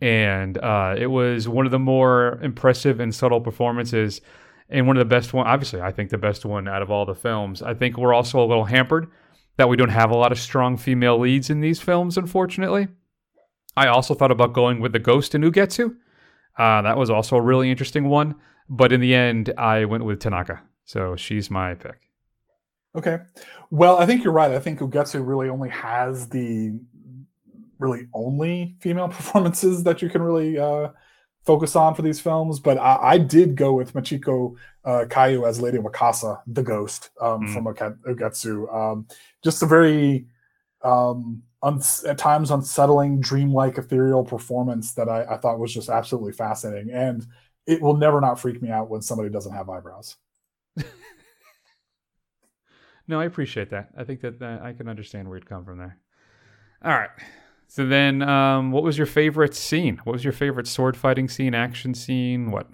And uh, it was one of the more impressive and subtle performances, and one of the best one, obviously, I think the best one out of all the films. I think we're also a little hampered that we don't have a lot of strong female leads in these films, unfortunately. I also thought about going with the Ghost in Ugetsu. Uh, that was also a really interesting one. But in the end, I went with Tanaka. So she's my pick. Okay. Well, I think you're right. I think Ugetsu really only has the really only female performances that you can really uh, focus on for these films. But I, I did go with Machiko uh, Kayu as Lady Wakasa, the Ghost, um, mm. from Ugetsu. Um, just a very... Um, Un- at times unsettling, dreamlike, ethereal performance that I, I thought was just absolutely fascinating. And it will never not freak me out when somebody doesn't have eyebrows. No, I appreciate that. I think that, that I can understand where you'd come from there. All right. So then um, what was your favorite scene? What was your favorite sword fighting scene, action scene? What?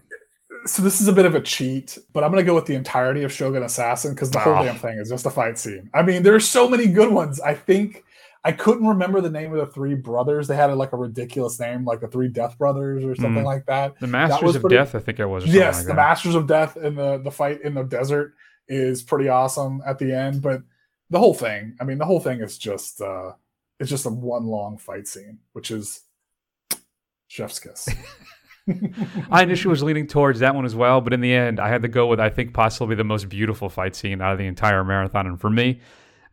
So this is a bit of a cheat, but I'm going to go with the entirety of Shogun Assassin because the oh. whole damn thing is just a fight scene. I mean, there are so many good ones. I think... I couldn't remember the name of the three brothers. They had like a ridiculous name, like the Three Death Brothers or something mm. like that. The Masters that was pretty... of Death, I think it was. Yes, like the that. Masters of Death and the, the fight in the desert is pretty awesome at the end. But the whole thing, I mean, the whole thing is just uh, it's just a one long fight scene, which is chef's kiss. I initially was leaning towards that one as well, but in the end, I had to go with I think possibly the most beautiful fight scene out of the entire marathon, and for me,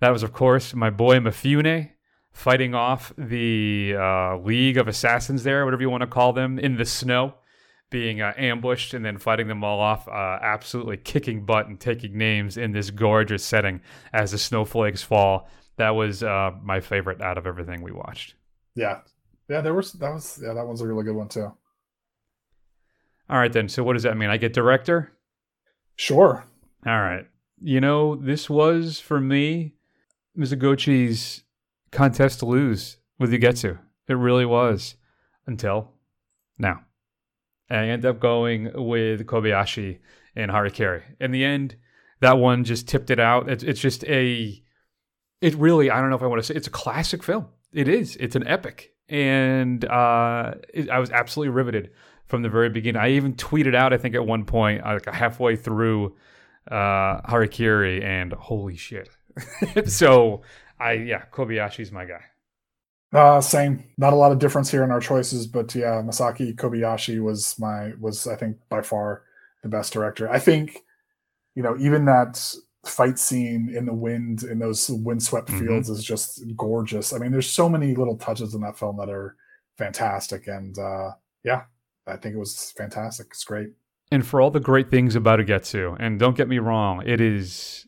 that was of course my boy Mifune fighting off the uh, League of Assassins there, whatever you want to call them, in the snow, being uh, ambushed and then fighting them all off, uh, absolutely kicking butt and taking names in this gorgeous setting as the snowflakes fall. That was uh, my favorite out of everything we watched. Yeah. Yeah, there was, that was, yeah, that one's a really good one too. All right then. So what does that mean? I get director? Sure. All right. You know, this was for me, Mizoguchi's contest to lose with Ugetsu. It really was until now. I end up going with Kobayashi and Harakiri. In the end, that one just tipped it out. It's, it's just a, it really, I don't know if I want to say, it's a classic film. It is. It's an epic. And uh, it, I was absolutely riveted from the very beginning. I even tweeted out, I think at one point, like halfway through uh, Harakiri, and holy shit. So... I yeah, Kobayashi's my guy. Uh, same. Not a lot of difference here in our choices, but yeah, Masaki Kobayashi was my was I think by far the best director. I think, you know, even that fight scene in the wind in those windswept mm-hmm. fields is just gorgeous. I mean, there's so many little touches in that film that are fantastic, and uh, yeah, I think it was fantastic. It's great. And for all the great things about Ugetsu, and don't get me wrong, it is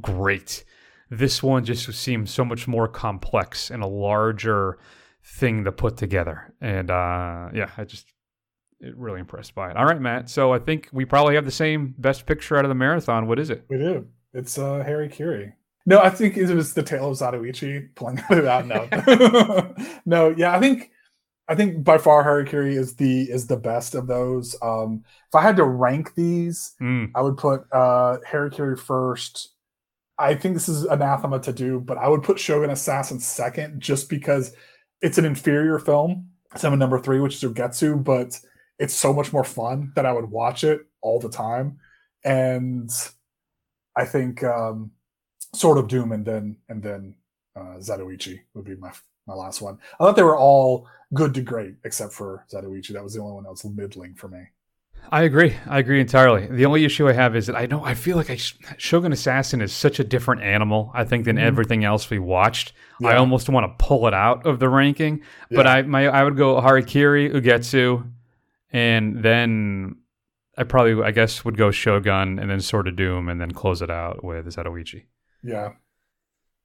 great. This one just seems so much more complex and a larger thing to put together. And uh, yeah, I just it really impressed by it. All right, Matt. So I think we probably have the same best picture out of the marathon. What is it? We do. It's uh, Harakiri. No, I think it was The Tale of Zatoichi pulling it out. No, no, yeah, I think I think by far Harakiri is the is the best of those. Um, if I had to rank these, mm. I would put uh, Harakiri first. I think this is anathema to do, but I would put Shogun Assassin second just because it's an inferior film. It's number number three, which is Ugetsu, but it's so much more fun that I would watch it all the time. And I think um, Sword of Doom and then and then uh, Zatoichi would be my my last one. I thought they were all good to great except for Zatoichi. That was the only one that was middling for me. I agree. I agree entirely. The only issue I have is that I know I feel like I sh- Shogun Assassin is such a different animal, I think, than mm-hmm. everything else we watched. Yeah. I almost want to pull it out of the ranking, yeah. but I my I would go Harakiri, Ugetsu, and then I probably I guess would go Shogun and then Sword of Doom and then close it out with Zatoichi. Yeah.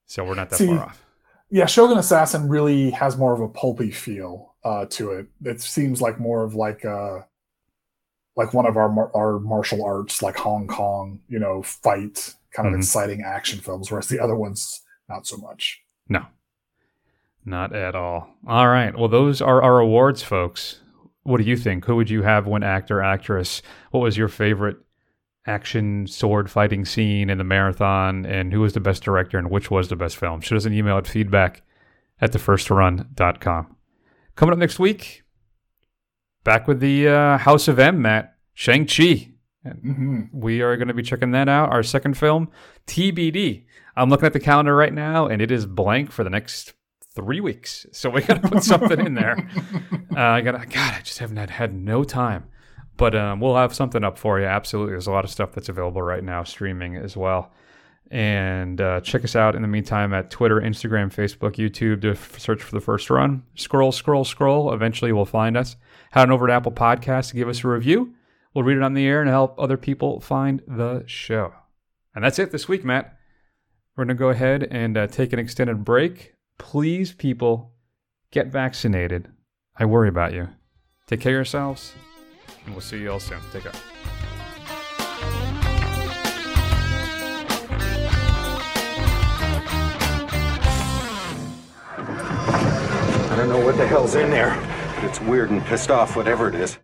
So we're not that See, far off. Yeah, Shogun Assassin really has more of a pulpy feel uh, to it. It seems like more of like a like one of our our martial arts, like Hong Kong, you know, fight kind of mm-hmm. exciting action films, whereas the other ones, not so much. No, not at all. All right. Well, those are our awards, folks. What do you think? Who would you have win actor, actress? What was your favorite action sword fighting scene in the marathon and who was the best director and which was the best film. Shoot us an email at feedback at the first run dot com. Coming up next week, back with the uh, House of M, Matt, Shang-Chi. Mm-hmm. We are going to be checking that out. Our second film, T B D. I'm looking at the calendar right now, and it is blank for the next three weeks. So we got to put something in there. Uh, I got God, I just haven't had, had no time. But um, we'll have something up for you. Absolutely. There's a lot of stuff that's available right now, streaming as well. And uh, check us out in the meantime at Twitter, Instagram, Facebook, YouTube. Do a f- search for The First Run. Scroll, scroll, scroll. Eventually, you'll find us. Head on over to Apple Podcasts to give us a review. We'll read it on the air and help other people find the show. And that's it this week, Matt. We're going to go ahead and uh, take an extended break. Please, people, get vaccinated. I worry about you. Take care of yourselves, and we'll see you all soon. Take care. I don't know what the hell's in there, but it's weird and pissed off, whatever it is.